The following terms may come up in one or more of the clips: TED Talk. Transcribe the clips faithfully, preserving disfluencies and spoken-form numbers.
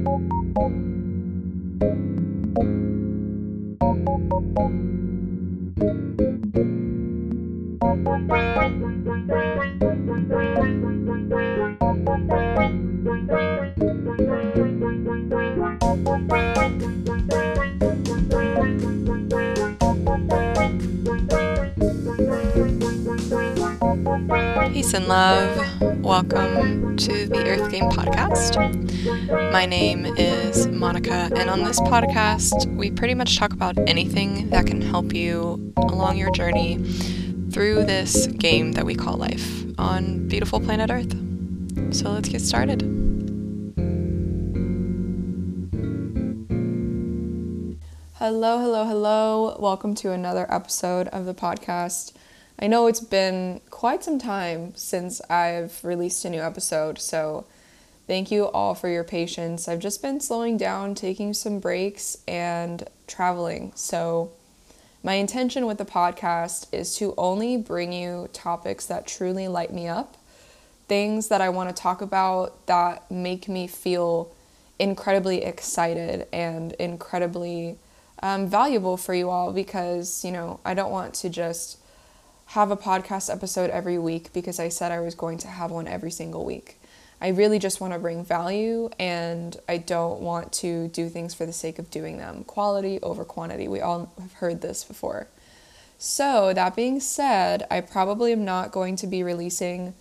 Peace and love. Welcome to the Earth Game Podcast. My name is Monica, and on this podcast, we pretty much talk about anything that can help you along your journey through this game that we call life on beautiful planet Earth. So let's get started. Hello, hello, hello. Welcome to another episode of the podcast. I know it's been quite some time since I've released a new episode, so thank you all for your patience. I've just been slowing down, taking some breaks, and traveling. So my intention with the podcast is to only bring you topics that truly light me up, things that I want to talk about that make me feel incredibly excited and incredibly um, valuable for you all, because, you know, I don't want to just have a podcast episode every week because I said I was going to have one every single week. I really just want to bring value, and I don't want to do things for the sake of doing them. Quality over quantity. We all have heard this before. So that being said, I probably am not going to be releasing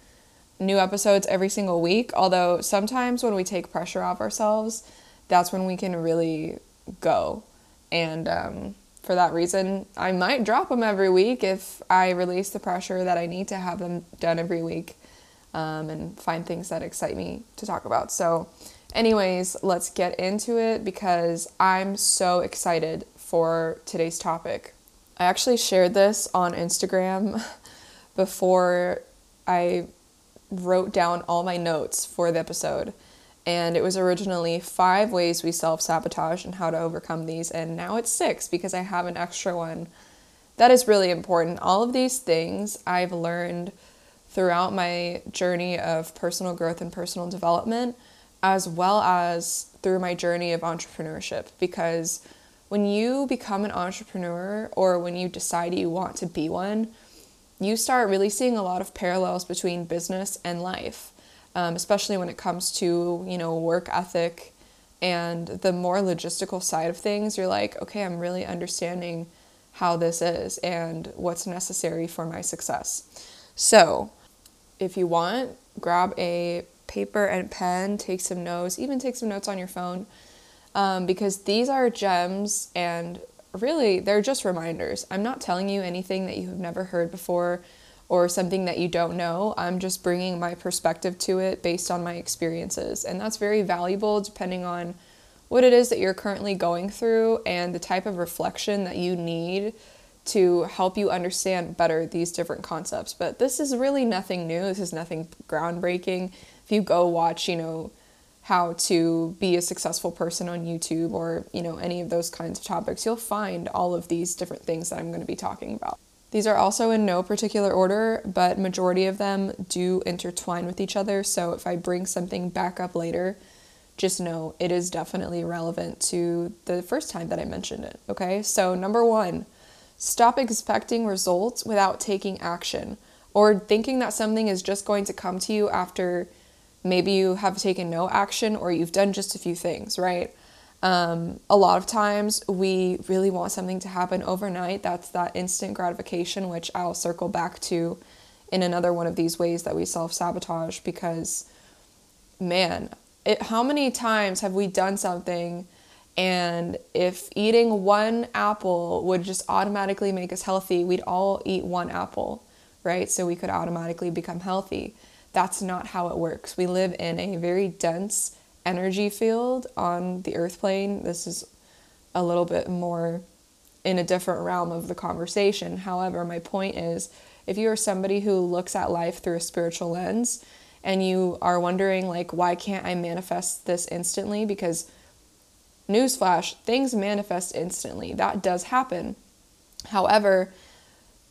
new episodes every single week, although sometimes when we take pressure off ourselves, that's when we can really go. And, um, For that reason, I might drop them every week if I release the pressure that I need to have them done every week um, and find things that excite me to talk about. So anyways, let's get into it because I'm so excited for today's topic. I actually shared this on Instagram before I wrote down all my notes for the episode. And it was originally five ways we self-sabotage and how to overcome these. And now it's six because I have an extra one that is really important. All of these things I've learned throughout my journey of personal growth and personal development, as well as through my journey of entrepreneurship. Because when you become an entrepreneur, or when you decide you want to be one, you start really seeing a lot of parallels between business and life. Um, especially when it comes to, you know, work ethic and the more logistical side of things, you're like, okay, I'm really understanding how this is and what's necessary for my success. So if you want, grab a paper and pen, take some notes, even take some notes on your phone, um, because these are gems and really they're just reminders. I'm not telling you anything that you have never heard before or something that you don't know. I'm just bringing my perspective to it based on my experiences. And that's very valuable depending on what it is that you're currently going through and the type of reflection that you need to help you understand better these different concepts. But this is really nothing new. This is nothing groundbreaking. If you go watch, you know, how to be a successful person on YouTube or, you know, any of those kinds of topics, you'll find all of these different things that I'm going to be talking about. These are also in no particular order, but majority of them do intertwine with each other. So if I bring something back up later, just know it is definitely relevant to the first time that I mentioned it. Okay, so number one, stop expecting results without taking action or thinking that something is just going to come to you after maybe you have taken no action or you've done just a few things, right? Um, a lot of times we really want something to happen overnight. That's that instant gratification, which I'll circle back to in another one of these ways that we self-sabotage because, man, it, how many times have we done something and if eating one apple would just automatically make us healthy, we'd all eat one apple, right? So we could automatically become healthy. That's not how it works. We live in a very dense energy field on the earth plane. This is a little bit more in a different realm of the conversation. However, my point is, if you are somebody who looks at life through a spiritual lens and you are wondering, like, why can't I manifest this instantly? Because newsflash, things manifest instantly. That does happen. However,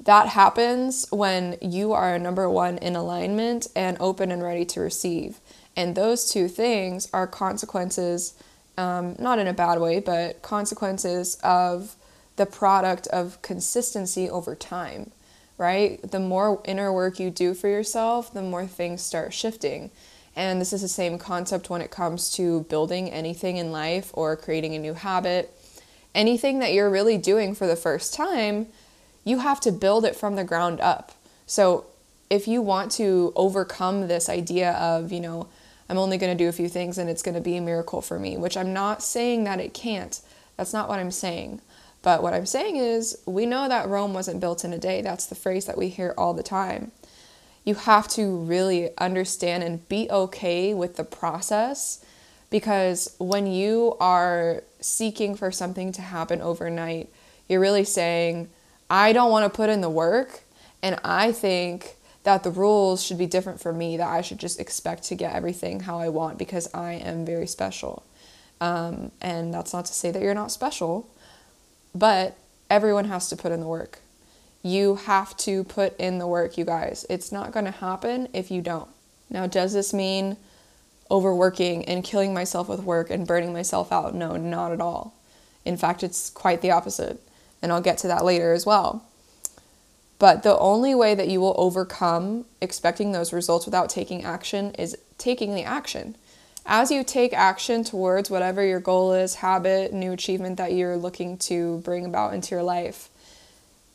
that happens when you are number one in alignment and open and ready to receive. And those two things are consequences um, not in a bad way, but consequences of the product of consistency over time, right? The more inner work you do for yourself, the more things start shifting. And this is the same concept when it comes to building anything in life or creating a new habit. Anything that you're really doing for the first time, you have to build it from the ground up. So if you want to overcome this idea of, you know, I'm only going to do a few things and it's going to be a miracle for me, which I'm not saying that it can't. That's not what I'm saying. But what I'm saying is, we know that Rome wasn't built in a day. That's the phrase that we hear all the time. You have to really understand and be okay with the process, because when you are seeking for something to happen overnight, you're really saying, I don't want to put in the work, and I think that the rules should be different for me, that I should just expect to get everything how I want because I am very special. Um, and that's not to say that you're not special, but everyone has to put in the work. You have to put in the work, you guys. It's not going to happen if you don't. Now, does this mean overworking and killing myself with work and burning myself out? No, not at all. In fact, it's quite the opposite. And I'll get to that later as well. But the only way that you will overcome expecting those results without taking action is taking the action. As you take action towards whatever your goal is, habit, new achievement that you're looking to bring about into your life,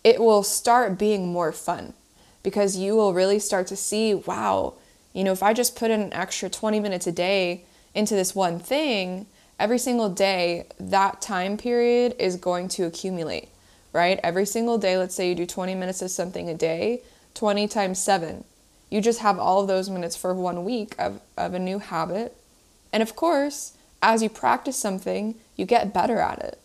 it will start being more fun, because you will really start to see, wow, you know, if I just put in an extra twenty minutes a day into this one thing, every single day, that time period is going to accumulate, right? Every single day, let's say you do twenty minutes of something a day, twenty times seven. You just have all of those minutes for one week of, of a new habit. And of course, as you practice something, you get better at it.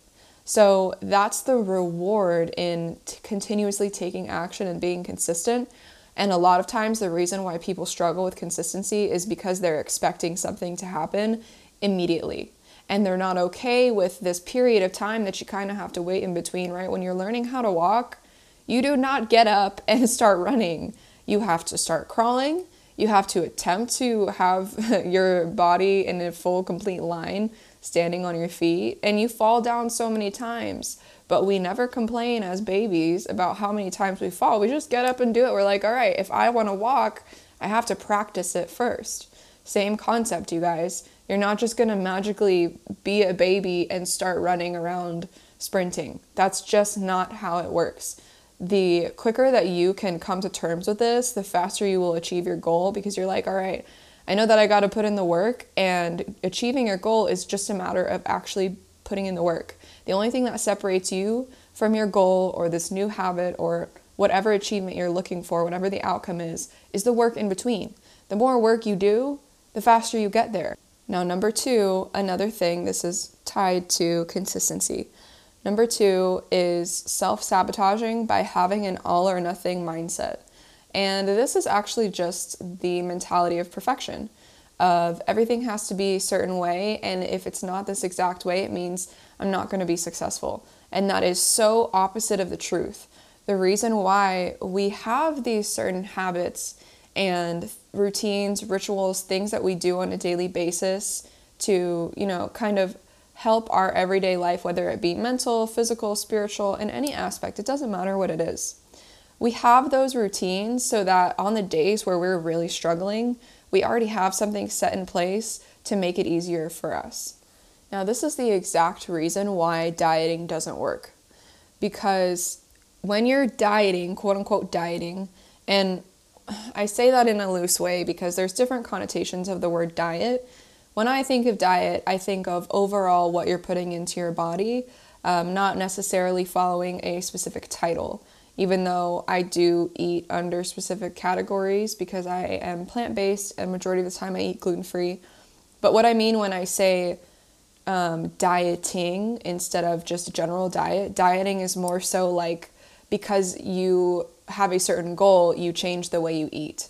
So that's the reward in t- continuously taking action and being consistent. And a lot of times the reason why people struggle with consistency is because they're expecting something to happen immediately. And they're not okay with this period of time that you kind of have to wait in between, right? When you're learning how to walk, you do not get up and start running. You have to start crawling. You have to attempt to have your body in a full, complete line, standing on your feet, and you fall down so many times. But we never complain as babies about how many times we fall. We just get up and do it. We're like, all right, if I want to walk, I have to practice it first. Same concept, you guys. You're not just going to magically be a baby and start running around sprinting. That's just not how it works. The quicker that you can come to terms with this, the faster you will achieve your goal, because you're like, all right, I know that I got to put in the work, and achieving your goal is just a matter of actually putting in the work. The only thing that separates you from your goal or this new habit or whatever achievement you're looking for, whatever the outcome is, is the work in between. The more work you do, the faster you get there. Now, number two, another thing, this is tied to consistency. Number two is self-sabotaging by having an all or nothing mindset. And this is actually just the mentality of perfection, of everything has to be a certain way, and if it's not this exact way, it means I'm not going to be successful. And that is so opposite of the truth. The reason why we have these certain habits and routines, rituals, things that we do on a daily basis to, you know, kind of help our everyday life, whether it be mental, physical, spiritual, in any aspect, it doesn't matter what it is. We have those routines so that on the days where we're really struggling, we already have something set in place to make it easier for us. Now, this is the exact reason why dieting doesn't work. Because when you're dieting, quote unquote dieting, and I say that in a loose way because there's different connotations of the word diet. When I think of diet, I think of overall what you're putting into your body, um, not necessarily following a specific title. Even though I do eat under specific categories because I am plant-based and majority of the time I eat gluten-free. But what I mean when I say um, dieting instead of just general diet, dieting is more so like because you have a certain goal, you change the way you eat.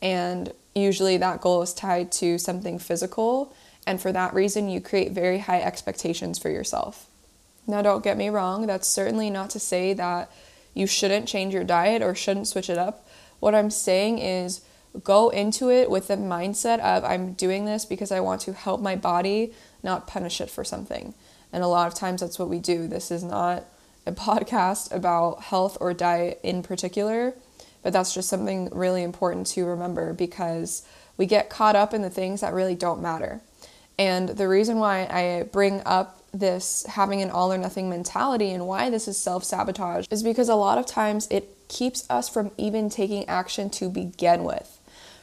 And usually that goal is tied to something physical. And for that reason, you create very high expectations for yourself. Now, don't get me wrong. That's certainly not to say that you shouldn't change your diet or shouldn't switch it up. What I'm saying is go into it with the mindset of, I'm doing this because I want to help my body, not punish it for something. And a lot of times that's what we do. This is not a podcast about health or diet in particular, but that's just something really important to remember, because we get caught up in the things that really don't matter. And the reason why I bring up this having an all or nothing mentality and why this is self-sabotage is because a lot of times it keeps us from even taking action to begin with,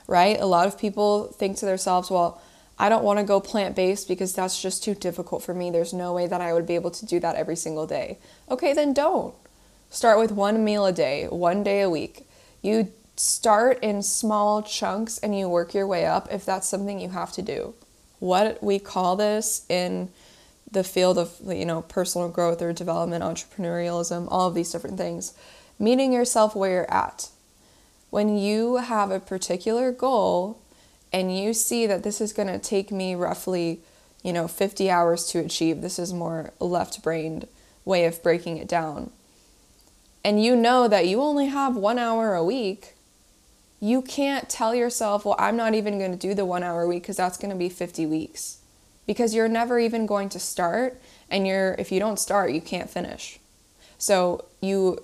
right? A lot of people think to themselves, well, I don't want to go plant-based because that's just too difficult for me. There's no way that I would be able to do that every single day. Okay, then don't. Start with one meal a day, one day a week. You start in small chunks and you work your way up if that's something you have to do. What we call this in the field of, you know, personal growth or development, entrepreneurialism, all of these different things, meeting yourself where you're at. When you have a particular goal and you see that this is going to take me roughly, you know, fifty hours to achieve, this is more left-brained way of breaking it down, and you know that you only have one hour a week, you can't tell yourself, well, I'm not even going to do the one hour a week because that's going to be fifty weeks. Because you're never even going to start, and you're if you don't start, you can't finish. So you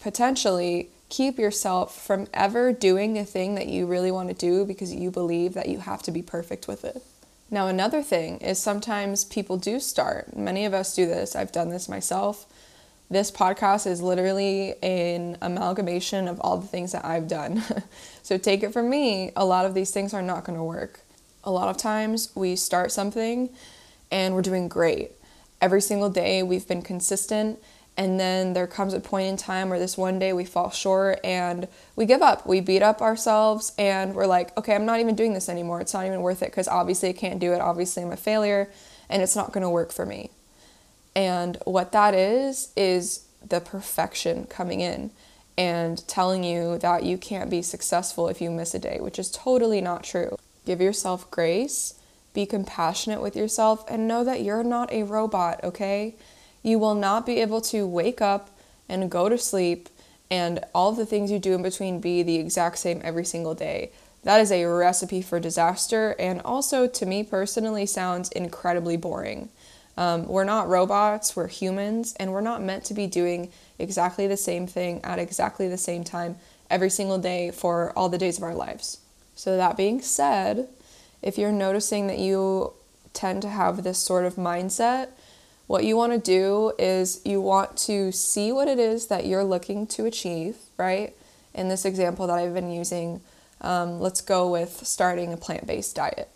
potentially keep yourself from ever doing the thing that you really want to do because you believe that you have to be perfect with it. Now, another thing is sometimes people do start. Many of us do this. I've done this myself. This podcast is literally an amalgamation of all the things that I've done. So take it from me, a lot of these things are not going to work. A lot of times we start something and we're doing great. Every single day we've been consistent, and then there comes a point in time where this one day we fall short and we give up. We beat up ourselves and we're like, okay, I'm not even doing this anymore. It's not even worth it because obviously I can't do it. Obviously I'm a failure and it's not going to work for me. And what that is, is the perfection coming in and telling you that you can't be successful if you miss a day, which is totally not true. Give yourself grace, be compassionate with yourself, and know that you're not a robot, okay? You will not be able to wake up and go to sleep and all the things you do in between be the exact same every single day. That is a recipe for disaster, and also, to me personally, sounds incredibly boring. Um, we're not robots, we're humans, and we're not meant to be doing exactly the same thing at exactly the same time every single day for all the days of our lives. So that being said, if you're noticing that you tend to have this sort of mindset, what you want to do is you want to see what it is that you're looking to achieve, right? In this example that I've been using, um, let's go with starting a plant-based diet.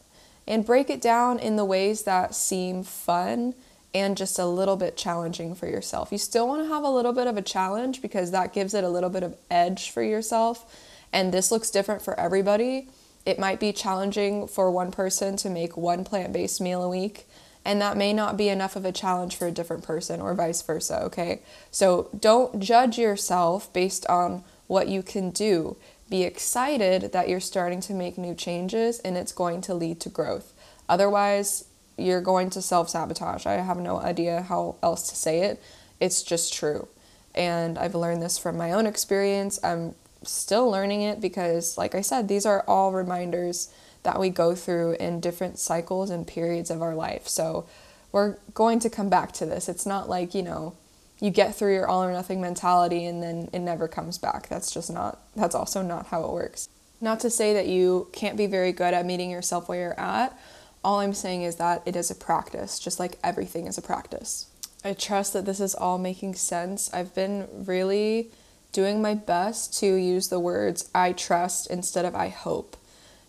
And break it down in the ways that seem fun and just a little bit challenging for yourself. You still want to have a little bit of a challenge because that gives it a little bit of edge for yourself. And this looks different for everybody. It might be challenging for one person to make one plant-based meal a week, and that may not be enough of a challenge for a different person, or vice versa, okay? So don't judge yourself based on what you can do. Be excited that you're starting to make new changes and it's going to lead to growth. Otherwise, you're going to self-sabotage. I have no idea how else to say it. It's just true. And I've learned this from my own experience. I'm still learning it because, like I said, these are all reminders that we go through in different cycles and periods of our life. So we're going to come back to this. It's not like, you know, you get through your all or nothing mentality and then it never comes back. That's just not, that's also not how it works. Not to say that you can't be very good at meeting yourself where you're at. All I'm saying is that it is a practice, just like everything is a practice. I trust that this is all making sense. I've been really doing my best to use the words I trust instead of I hope,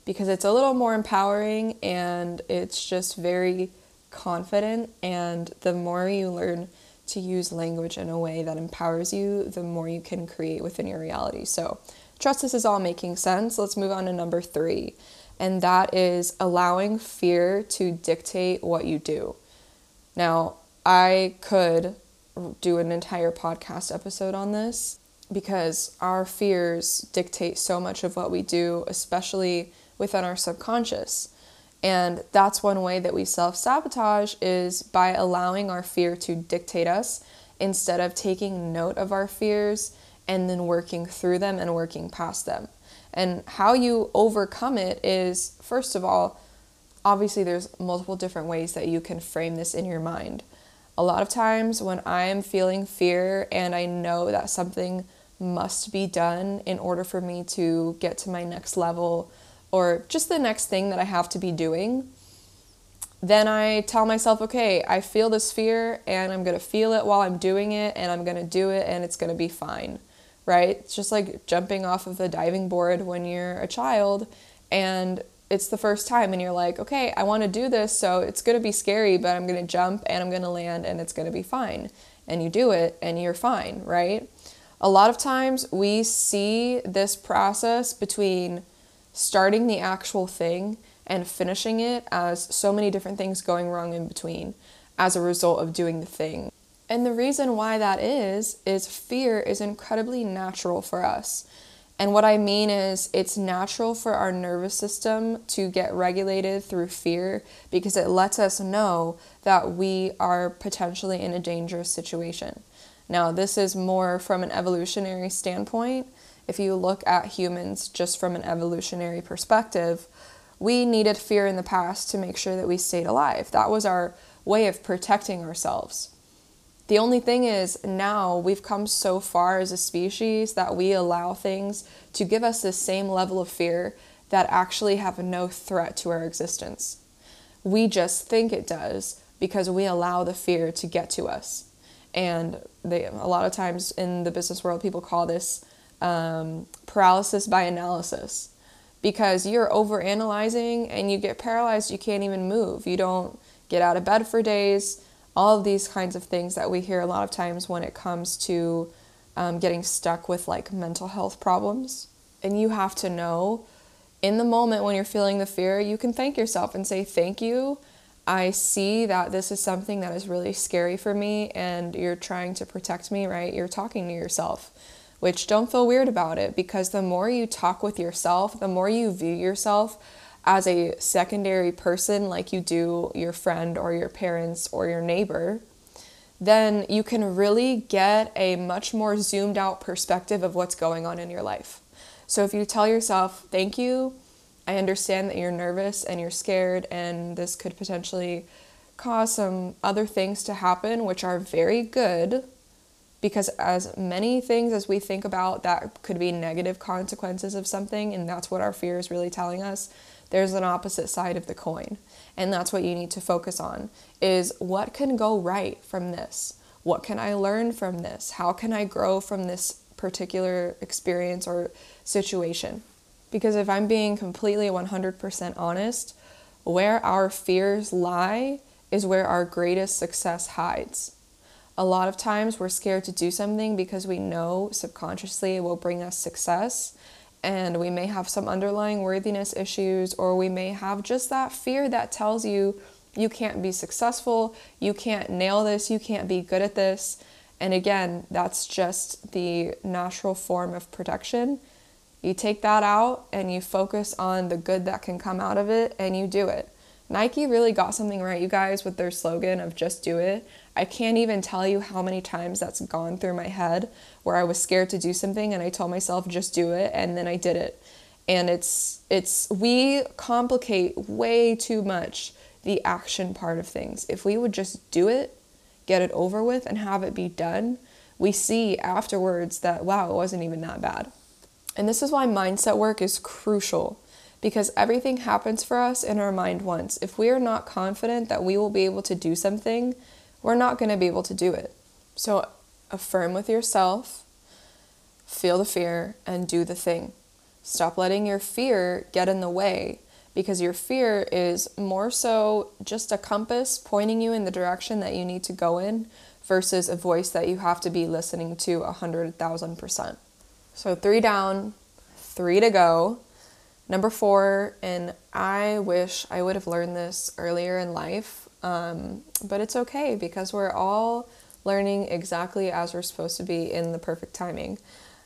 because it's a little more empowering and it's just very confident. And the more you learn to use language in a way that empowers you, the more you can create within your reality. So trust this is all making sense. Let's move on to number three. And that is allowing fear to dictate what you do. Now, I could do an entire podcast episode on this, because our fears dictate so much of what we do, especially within our subconscious. And that's one way that we self-sabotage, is by allowing our fear to dictate us instead of taking note of our fears and then working through them and working past them. And how you overcome it is, first of all, obviously there's multiple different ways that you can frame this in your mind. A lot of times when I'm feeling fear and I know that something must be done in order for me to get to my next level or just the next thing that I have to be doing, then I tell myself, okay, I feel this fear and I'm going to feel it while I'm doing it and I'm going to do it and it's going to be fine, right? It's just like jumping off of the diving board when you're a child and it's the first time and you're like, okay, I want to do this, so it's going to be scary, but I'm going to jump and I'm going to land and it's going to be fine. And you do it and you're fine, right? A lot of times we see this process between starting the actual thing and finishing it as so many different things going wrong in between as a result of doing the thing. And the reason why that is, is fear is incredibly natural for us. And what I mean is it's natural for our nervous system to get regulated through fear because it lets us know that we are potentially in a dangerous situation. Now, this is more from an evolutionary standpoint. If you look at humans just from an evolutionary perspective, we needed fear in the past to make sure that we stayed alive. That was our way of protecting ourselves. The only thing is now we've come so far as a species that we allow things to give us the same level of fear that actually have no threat to our existence. We just think it does because we allow the fear to get to us. And they, a lot of times in the business world, people call this um, paralysis by analysis, because you're overanalyzing and you get paralyzed. You can't even move. You don't get out of bed for days. All of these kinds of things that we hear a lot of times when it comes to um, getting stuck with like mental health problems. And you have to know in the moment when you're feeling the fear, you can thank yourself and say, thank you. I see that this is something that is really scary for me and you're trying to protect me, right? You're talking to yourself, which don't feel weird about it, because the more you talk with yourself, the more you view yourself as a secondary person like you do your friend or your parents or your neighbor, then you can really get a much more zoomed out perspective of what's going on in your life. So if you tell yourself, thank you, I understand that you're nervous and you're scared and this could potentially cause some other things to happen, which are very good, because as many things as we think about that could be negative consequences of something, and that's what our fear is really telling us, there's an opposite side of the coin. And that's what you need to focus on, is what can go right from this? What can I learn from this? How can I grow from this particular experience or situation? Because if I'm being completely one hundred percent honest, where our fears lie is where our greatest success hides. A lot of times we're scared to do something because we know subconsciously it will bring us success. And we may have some underlying worthiness issues, or we may have just that fear that tells you, you can't be successful, you can't nail this, you can't be good at this. And again, that's just the natural form of protection. You take that out and you focus on the good that can come out of it and you do it. Nike really got something right, you guys, with their slogan of just do it. I can't even tell you how many times that's gone through my head where I was scared to do something and I told myself just do it and then I did it. And it's it's we complicate way too much the action part of things. If we would just do it, get it over with and have it be done, we see afterwards that, wow, it wasn't even that bad. And this is why mindset work is crucial, because everything happens for us in our mind once. If we are not confident that we will be able to do something, we're not going to be able to do it. So affirm with yourself, feel the fear, and do the thing. Stop letting your fear get in the way, because your fear is more so just a compass pointing you in the direction that you need to go in versus a voice that you have to be listening to one hundred thousand percent. So three down, three to go. Number four, and I wish I would have learned this earlier in life, Um, but it's okay because we're all learning exactly as we're supposed to be in the perfect timing.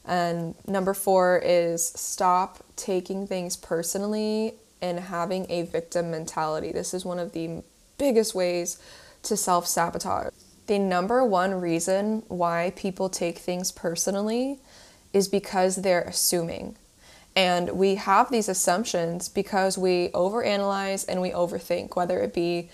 And number four is stop taking things personally and having a victim mentality. This is one of the biggest ways to self-sabotage. The number one reason why people take things personally is because they're assuming. And we have these assumptions because we overanalyze and we overthink, whether it be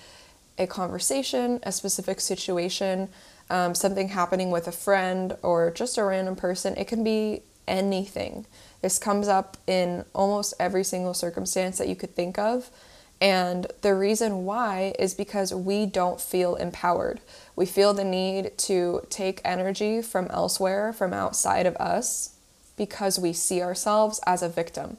a conversation, a specific situation, um, something happening with a friend, or just a random person. It can be anything. This comes up in almost every single circumstance that you could think of. And the reason why is because we don't feel empowered. We feel the need to take energy from elsewhere, from outside of us, because we see ourselves as a victim.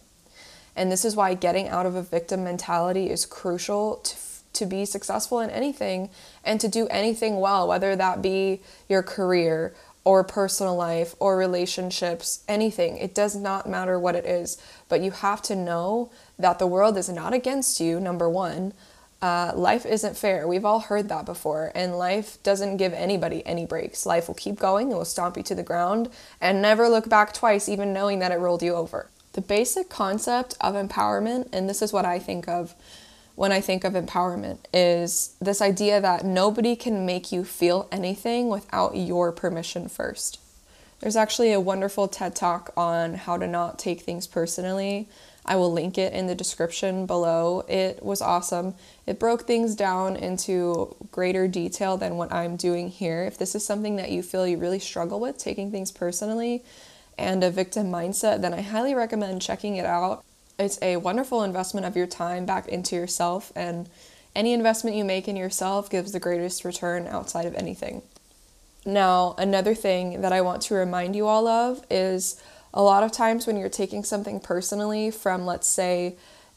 And this is why getting out of a victim mentality is crucial to, to be successful in anything and to do anything well, whether that be your career or personal life, or relationships, anything. It does not matter what it is, but you have to know that the world is not against you, number one. Uh, life isn't fair. We've all heard that before, and life doesn't give anybody any breaks. Life will keep going, it will stomp you to the ground, and never look back twice, even knowing that it rolled you over. The basic concept of empowerment, and this is what I think of when I think of empowerment, is this idea that nobody can make you feel anything without your permission first. There's actually a wonderful TED Talk on how to not take things personally. I will link it in the description below. It was awesome. It broke things down into greater detail than what I'm doing here. If this is something that you feel you really struggle with, taking things personally, and a victim mindset, then I highly recommend checking it out. It's a wonderful investment of your time back into yourself, and any investment you make in yourself gives the greatest return outside of anything. Now, another thing that I want to remind you all of is a lot of times when you're taking something personally from, let's say,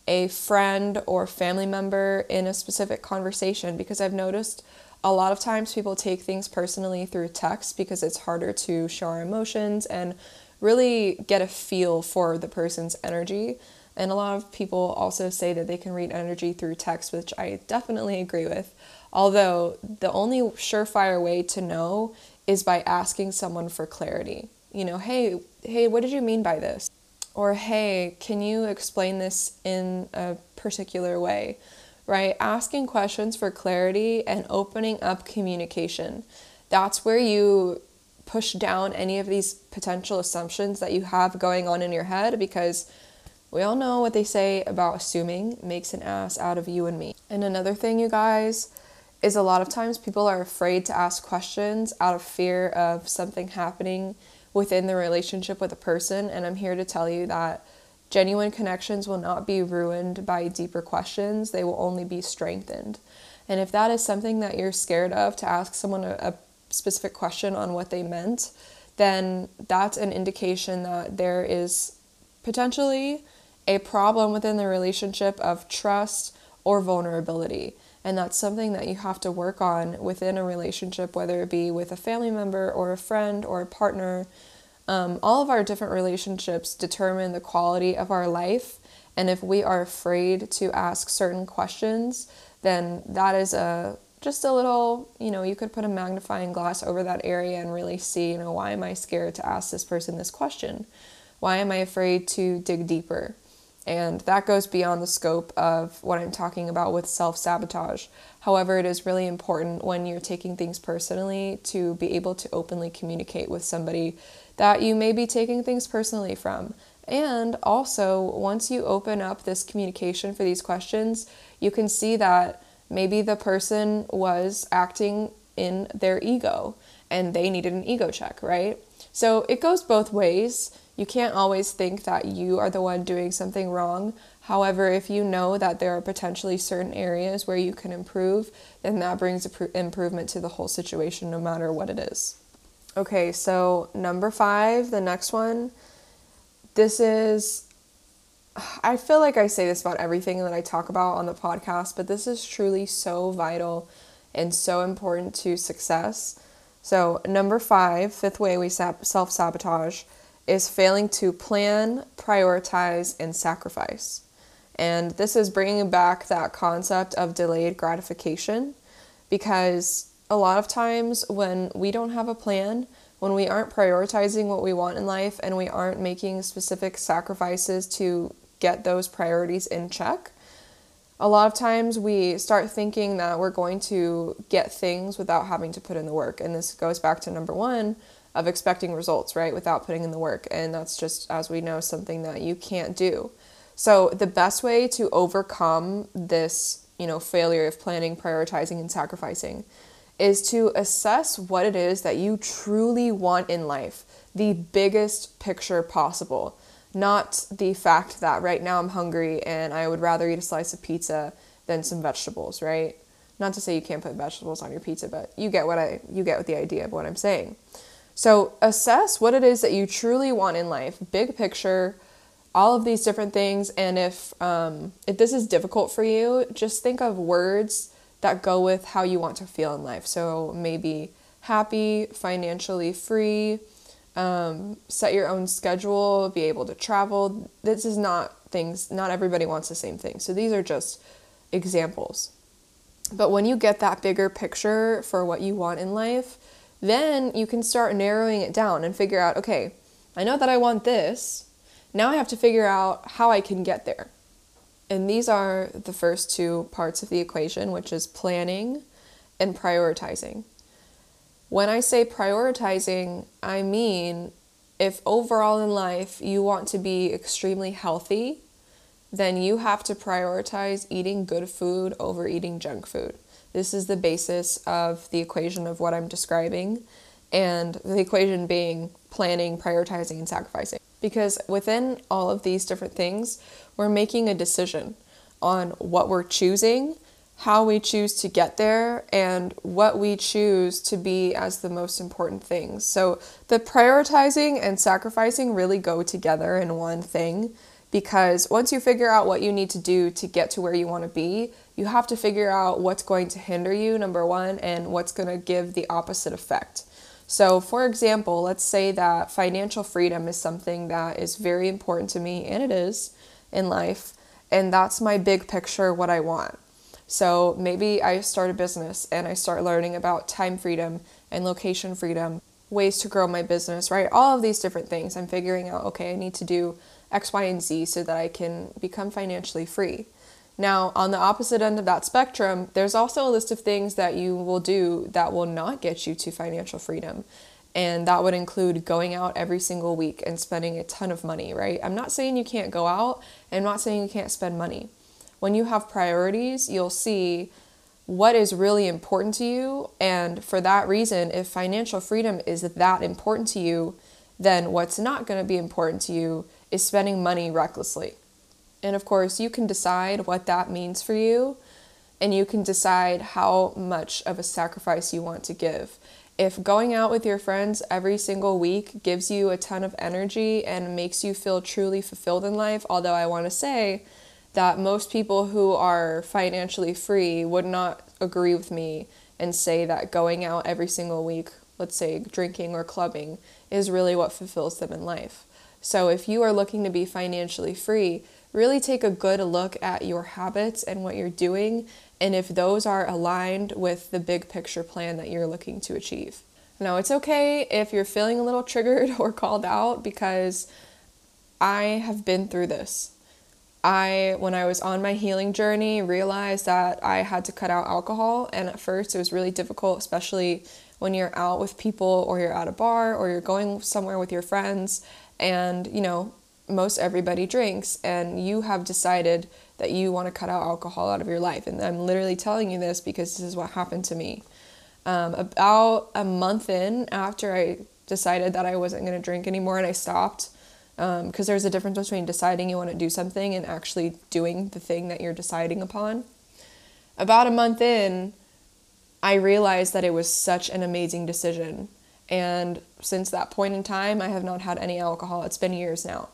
a friend or family member in a specific conversation, because I've noticed a lot of times people take things personally through text because it's harder to show our emotions and really get a feel for the person's energy. And a lot of people also say that they can read energy through text, which I definitely agree with. Although the only surefire way to know is by asking someone for clarity. You know, hey, hey, what did you mean by this? Or hey, can you explain this in a particular way? Right? Asking questions for clarity and opening up communication. That's where you push down any of these potential assumptions that you have going on in your head, because we all know what they say about assuming makes an ass out of you and me. And another thing, you guys, is a lot of times people are afraid to ask questions out of fear of something happening within the relationship with a person. And I'm here to tell you that genuine connections will not be ruined by deeper questions. They will only be strengthened. And if that is something that you're scared of, to ask someone a, a specific question on what they meant, then that's an indication that there is potentially a problem within the relationship of trust or vulnerability. And that's something that you have to work on within a relationship, whether it be with a family member or a friend or a partner. Um, all of our different relationships determine the quality of our life. And if we are afraid to ask certain questions, then that is a just a little, you know, you could put a magnifying glass over that area and really see, you know, why am I scared to ask this person this question? Why am I afraid to dig deeper? And that goes beyond the scope of what I'm talking about with self-sabotage. However, it is really important when you're taking things personally to be able to openly communicate with somebody that you may be taking things personally from. And also, once you open up this communication for these questions, you can see that maybe the person was acting in their ego and they needed an ego check, right? So it goes both ways. You can't always think that you are the one doing something wrong. However, if you know that there are potentially certain areas where you can improve, then that brings improvement to the whole situation, no matter what it is. Okay, so number five, the next one. This is, I feel like I say this about everything that I talk about on the podcast, but this is truly so vital and so important to success. So number five, fifth way we self-sabotage, is failing to plan, prioritize, and sacrifice. And this is bringing back that concept of delayed gratification, because a lot of times when we don't have a plan, when we aren't prioritizing what we want in life, and we aren't making specific sacrifices to get those priorities in check, a lot of times we start thinking that we're going to get things without having to put in the work. And this goes back to number one, of expecting results, right, without putting in the work. And that's just, as we know, something that you can't do. So the best way to overcome this, you know, failure of planning, prioritizing, and sacrificing is to assess what it is that you truly want in life, the biggest picture possible, not the fact that right now I'm hungry and I would rather eat a slice of pizza than some vegetables, right? Not to say you can't put vegetables on your pizza, but you get what I, you get the idea of what I'm saying. So assess what it is that you truly want in life, big picture, all of these different things. And if, um, if this is difficult for you, just think of words that go with how you want to feel in life. So maybe happy, financially free, um, set your own schedule, be able to travel. This is not things, not everybody wants the same thing. So these are just examples. But when you get that bigger picture for what you want in life, then you can start narrowing it down and figure out, okay, I know that I want this. Now I have to figure out how I can get there. And these are the first two parts of the equation, which is planning and prioritizing. When I say prioritizing, I mean if overall in life you want to be extremely healthy, then you have to prioritize eating good food over eating junk food. This is the basis of the equation of what I'm describing, and the equation being planning, prioritizing, and sacrificing. Because within all of these different things, we're making a decision on what we're choosing, how we choose to get there, and what we choose to be as the most important things. So the prioritizing and sacrificing really go together in one thing, because once you figure out what you need to do to get to where you want to be, you have to figure out what's going to hinder you, number one, and what's going to give the opposite effect. So for example, let's say that financial freedom is something that is very important to me, and it is in life, and that's my big picture, what I want. So maybe I start a business and I start learning about time freedom and location freedom, ways to grow my business, right? All of these different things. I'm figuring out, okay, I need to do X, Y, and Z so that I can become financially free. Now, on the opposite end of that spectrum, there's also a list of things that you will do that will not get you to financial freedom. And that would include going out every single week and spending a ton of money, right? I'm not saying you can't go out. I'm not saying you can't spend money. When you have priorities, you'll see what is really important to you. And for that reason, if financial freedom is that important to you, then what's not going to be important to you is spending money recklessly. And of course, you can decide what that means for you, and you can decide how much of a sacrifice you want to give. If going out with your friends every single week gives you a ton of energy and makes you feel truly fulfilled in life, although I want to say that most people who are financially free would not agree with me and say that going out every single week, let's say drinking or clubbing, is really what fulfills them in life. So if you are looking to be financially free, really take a good look at your habits and what you're doing, and if those are aligned with the big picture plan that you're looking to achieve. Now, it's okay if you're feeling a little triggered or called out, because I have been through this. I, when I was on my healing journey, realized that I had to cut out alcohol, and at first it was really difficult, especially when you're out with people or you're at a bar or you're going somewhere with your friends, and, you know, most everybody drinks, and you have decided that you want to cut out alcohol out of your life. And I'm literally telling you this because this is what happened to me. Um, about a month in, after I decided that I wasn't going to drink anymore and I stopped, um, because there's a difference between deciding you want to do something and actually doing the thing that you're deciding upon. About a month in, I realized that it was such an amazing decision. And since that point in time, I have not had any alcohol. It's been years now.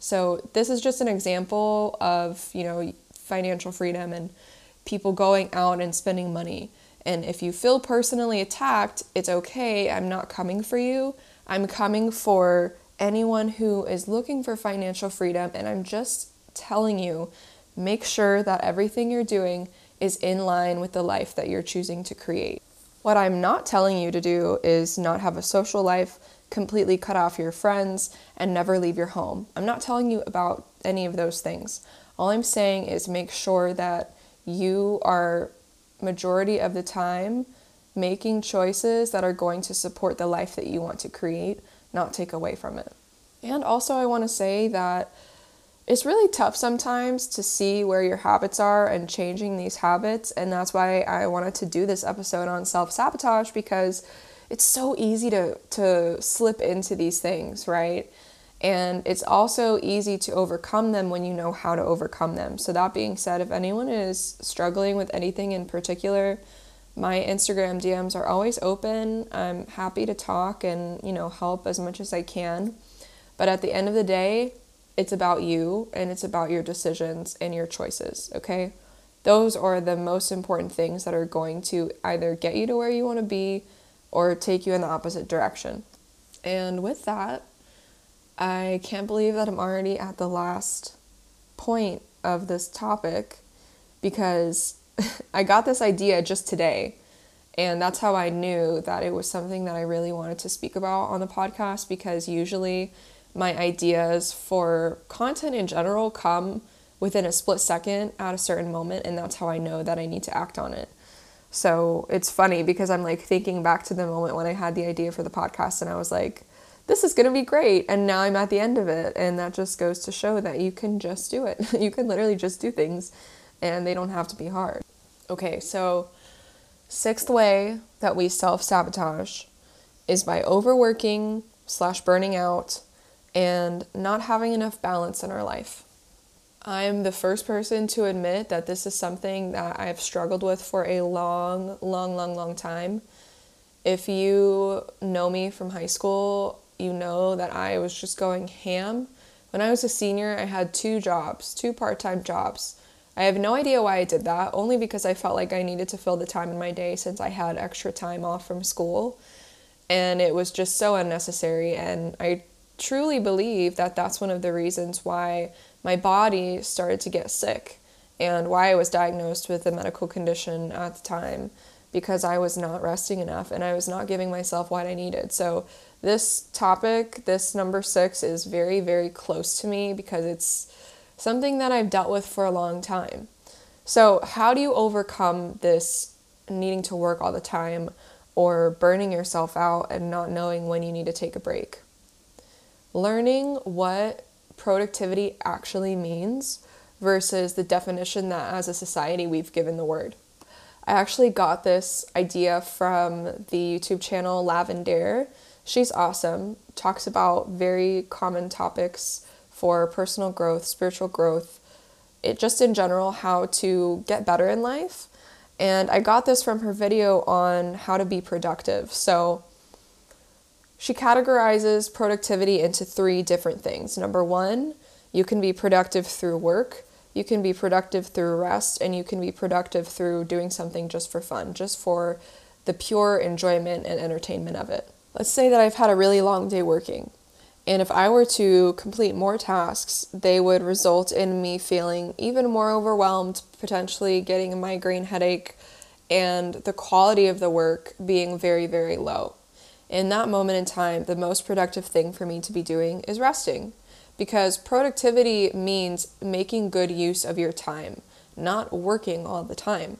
So this is just an example of, you know, financial freedom and people going out and spending money. And if you feel personally attacked, it's okay. I'm not coming for you. I'm coming for anyone who is looking for financial freedom. And I'm just telling you, make sure that everything you're doing is in line with the life that you're choosing to create. What I'm not telling you to do is not have a social life, completely cut off your friends, and never leave your home. I'm not telling you about any of those things. All I'm saying is make sure that you are majority of the time making choices that are going to support the life that you want to create, not take away from it. And also I want to say that it's really tough sometimes to see where your habits are and changing these habits. And that's why I wanted to do this episode on self-sabotage, because it's so easy to, to slip into these things, right? And it's also easy to overcome them when you know how to overcome them. So that being said, if anyone is struggling with anything in particular, my Instagram D Ms are always open. I'm happy to talk and, you know, help as much as I can. But at the end of the day, it's about you and it's about your decisions and your choices, okay? Those are the most important things that are going to either get you to where you want to be or take you in the opposite direction. And with that, I can't believe that I'm already at the last point of this topic, because I got this idea just today, and that's how I knew that it was something that I really wanted to speak about on the podcast, because usually my ideas for content in general come within a split second at a certain moment, and that's how I know that I need to act on it. So it's funny because I'm like thinking back to the moment when I had the idea for the podcast, and I was like, this is going to be great. And now I'm at the end of it. And that just goes to show that you can just do it. You can literally just do things and they don't have to be hard. Okay, so sixth way that we self-sabotage is by overworking slash burning out and not having enough balance in our life. I'm the first person to admit that this is something that I've struggled with for a long, long, long, long time. If you know me from high school, you know that I was just going ham. When I was a senior, I had two jobs, two part-time jobs. I have no idea why I did that, only because I felt like I needed to fill the time in my day since I had extra time off from school. And it was just so unnecessary. And I truly believe that that's one of the reasons why my body started to get sick and why I was diagnosed with a medical condition at the time, because I was not resting enough and I was not giving myself what I needed. So this topic, this number six, is very, very close to me because it's something that I've dealt with for a long time. So how do you overcome this needing to work all the time or burning yourself out and not knowing when you need to take a break? Learning what productivity actually means versus the definition that as a society we've given the word. I actually got this idea from the YouTube channel Lavender. She's awesome. Talks about very common topics for personal growth, spiritual growth, it just in general, how to get better in life. And I got this from her video on how to be productive. So she categorizes productivity into three different things. Number one, you can be productive through work. You can be productive through rest, and you can be productive through doing something just for fun, just for the pure enjoyment and entertainment of it. Let's say that I've had a really long day working, and if I were to complete more tasks, they would result in me feeling even more overwhelmed, potentially getting a migraine headache, and the quality of the work being very, very low. In that moment in time, the most productive thing for me to be doing is resting. Because productivity means making good use of your time, not working all the time.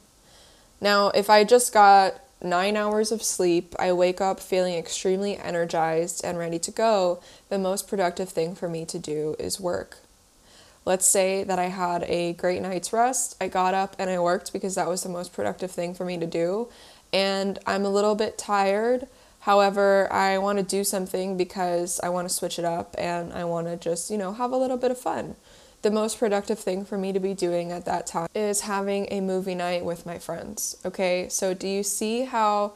Now, if I just got nine hours of sleep, I wake up feeling extremely energized and ready to go, the most productive thing for me to do is work. Let's say that I had a great night's rest, I got up and I worked because that was the most productive thing for me to do, and I'm a little bit tired. However, I want to do something because I want to switch it up and I want to just, you know, have a little bit of fun. The most productive thing for me to be doing at that time is having a movie night with my friends, okay? So do you see how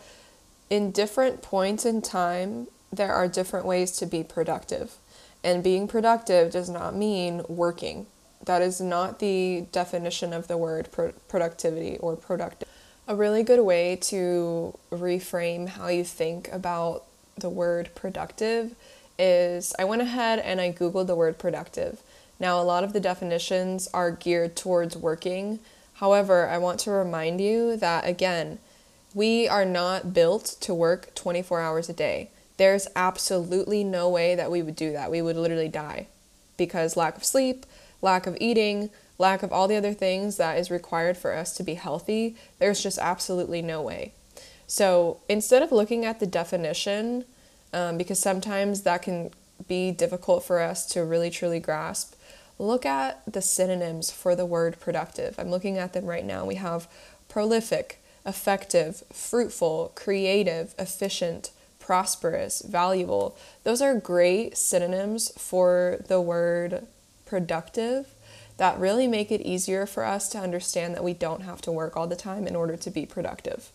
in different points in time, there are different ways to be productive? And being productive does not mean working. That is not the definition of the word pro- productivity or productive. A really good way to reframe how you think about the word productive is I went ahead and I Googled the word productive. Now, a lot of the definitions are geared towards working. However, I want to remind you that, again, we are not built to work twenty-four hours a day. There's absolutely no way that we would do that. We would literally die because lack of sleep, lack of eating, lack of all the other things that is required for us to be healthy, there's just absolutely no way. So instead of looking at the definition, um, because sometimes that can be difficult for us to really truly grasp, look at the synonyms for the word productive. I'm looking at them right now. We have prolific, effective, fruitful, creative, efficient, prosperous, valuable. Those are great synonyms for the word productive that really make it easier for us to understand that we don't have to work all the time in order to be productive.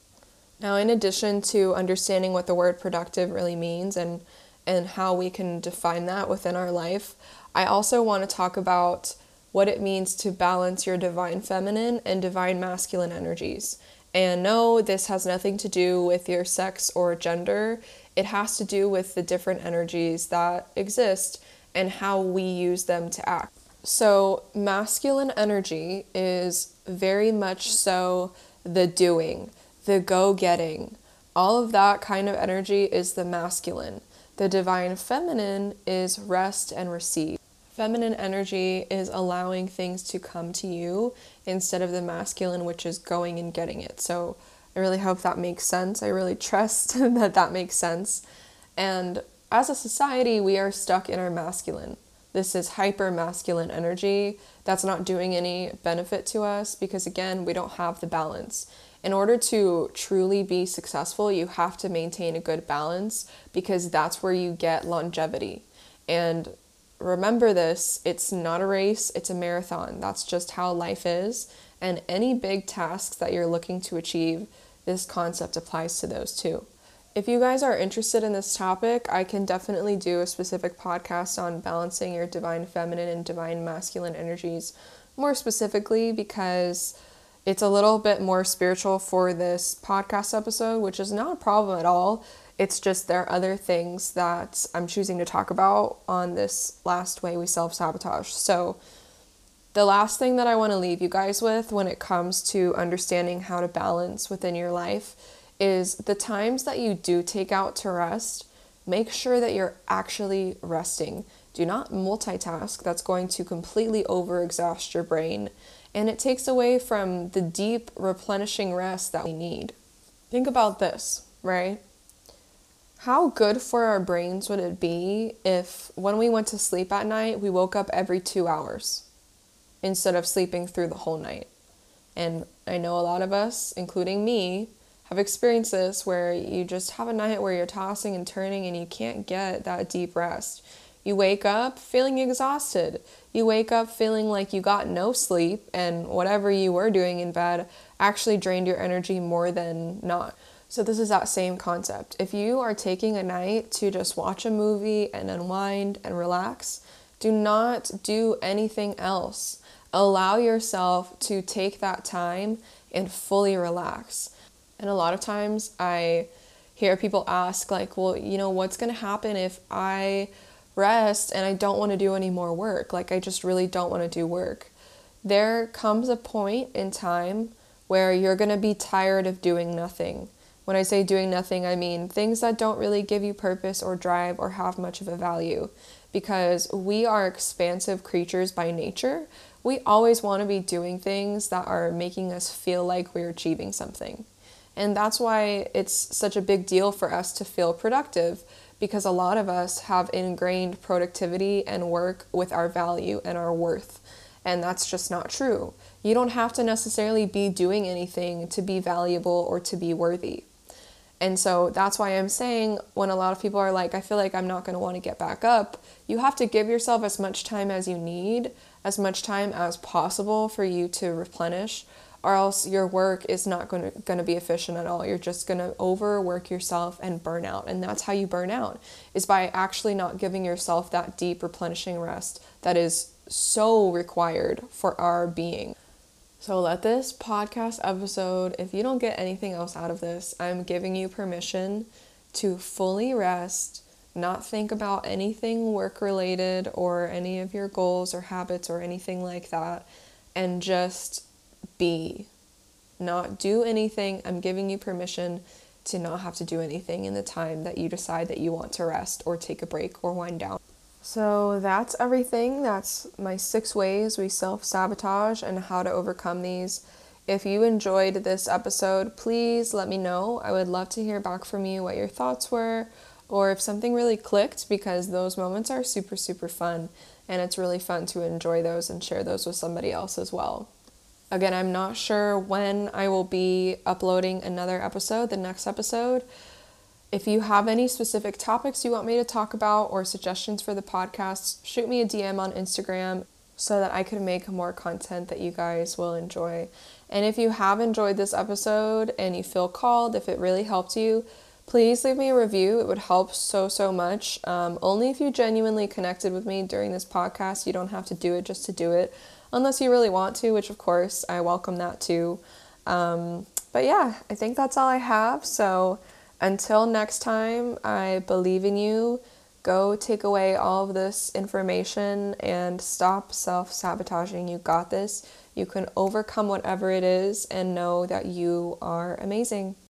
Now, in addition to understanding what the word productive really means and and how we can define that within our life, I also want to talk about what it means to balance your divine feminine and divine masculine energies. And no, this has nothing to do with your sex or gender. It has to do with the different energies that exist and how we use them to act. So masculine energy is very much so the doing, the go-getting. All of that kind of energy is the masculine. The divine feminine is rest and receive. Feminine energy is allowing things to come to you instead of the masculine, which is going and getting it. So I really hope that makes sense. I really trust that that makes sense. And as a society, we are stuck in our masculine. This is hyper masculine energy that's not doing any benefit to us because, again, we don't have the balance. In order to truly be successful, you have to maintain a good balance because that's where you get longevity. And remember this, it's not a race, it's a marathon. That's just how life is. And any big tasks that you're looking to achieve, this concept applies to those too. If you guys are interested in this topic, I can definitely do a specific podcast on balancing your divine feminine and divine masculine energies more specifically, because it's a little bit more spiritual for this podcast episode, which is not a problem at all. It's just there are other things that I'm choosing to talk about on this last way we self-sabotage. So the last thing that I want to leave you guys with when it comes to understanding how to balance within your life is the times that you do take out to rest, make sure that you're actually resting. Do not multitask. That's going to completely overexhaust your brain. And it takes away from the deep, replenishing rest that we need. Think about this, right? How good for our brains would it be if when we went to sleep at night, we woke up every two hours instead of sleeping through the whole night? And I know a lot of us, including me, have experienced this where you just have a night where you're tossing and turning and you can't get that deep rest. You wake up feeling exhausted. You wake up feeling like you got no sleep and whatever you were doing in bed actually drained your energy more than not. So this is that same concept. If you are taking a night to just watch a movie and unwind and relax, do not do anything else. Allow yourself to take that time and fully relax. And a lot of times I hear people ask like, well, you know, what's going to happen if I rest and I don't want to do any more work? Like, I just really don't want to do work. There comes a point in time where you're going to be tired of doing nothing. When I say doing nothing, I mean things that don't really give you purpose or drive or have much of a value, because we are expansive creatures by nature. We always want to be doing things that are making us feel like we're achieving something. And that's why it's such a big deal for us to feel productive, because a lot of us have ingrained productivity and work with our value and our worth. And that's just not true. You don't have to necessarily be doing anything to be valuable or to be worthy. And so that's why I'm saying when a lot of people are like, I feel like I'm not going to want to get back up. You have to give yourself as much time as you need, as much time as possible for you to replenish, or else your work is not going to, going to be efficient at all. You're just going to overwork yourself and burn out. And that's how you burn out, is by actually not giving yourself that deep replenishing rest that is so required for our being. So let this podcast episode, if you don't get anything else out of this, I'm giving you permission to fully rest, not think about anything work-related or any of your goals or habits or anything like that, and just be, not do anything. I'm giving you permission to not have to do anything in the time that you decide that you want to rest or take a break or wind down. So that's everything. That's my six ways we self-sabotage and how to overcome these. If you enjoyed this episode, please let me know. I would love to hear back from you what your thoughts were, or if something really clicked, because those moments are super, super fun. And it's really fun to enjoy those and share those with somebody else as well. Again, I'm not sure when I will be uploading another episode, the next episode. If you have any specific topics you want me to talk about or suggestions for the podcast, shoot me a D M on Instagram so that I can make more content that you guys will enjoy. And if you have enjoyed this episode and you feel called, if it really helped you, please leave me a review. It would help so, so much. Um, only if you genuinely connected with me during this podcast. You don't have to do it just to do it, unless you really want to, which of course I welcome that too. Um, but yeah, I think that's all I have. So until next time, I believe in you. Go take away all of this information and stop self-sabotaging. You got this. You can overcome whatever it is and know that you are amazing.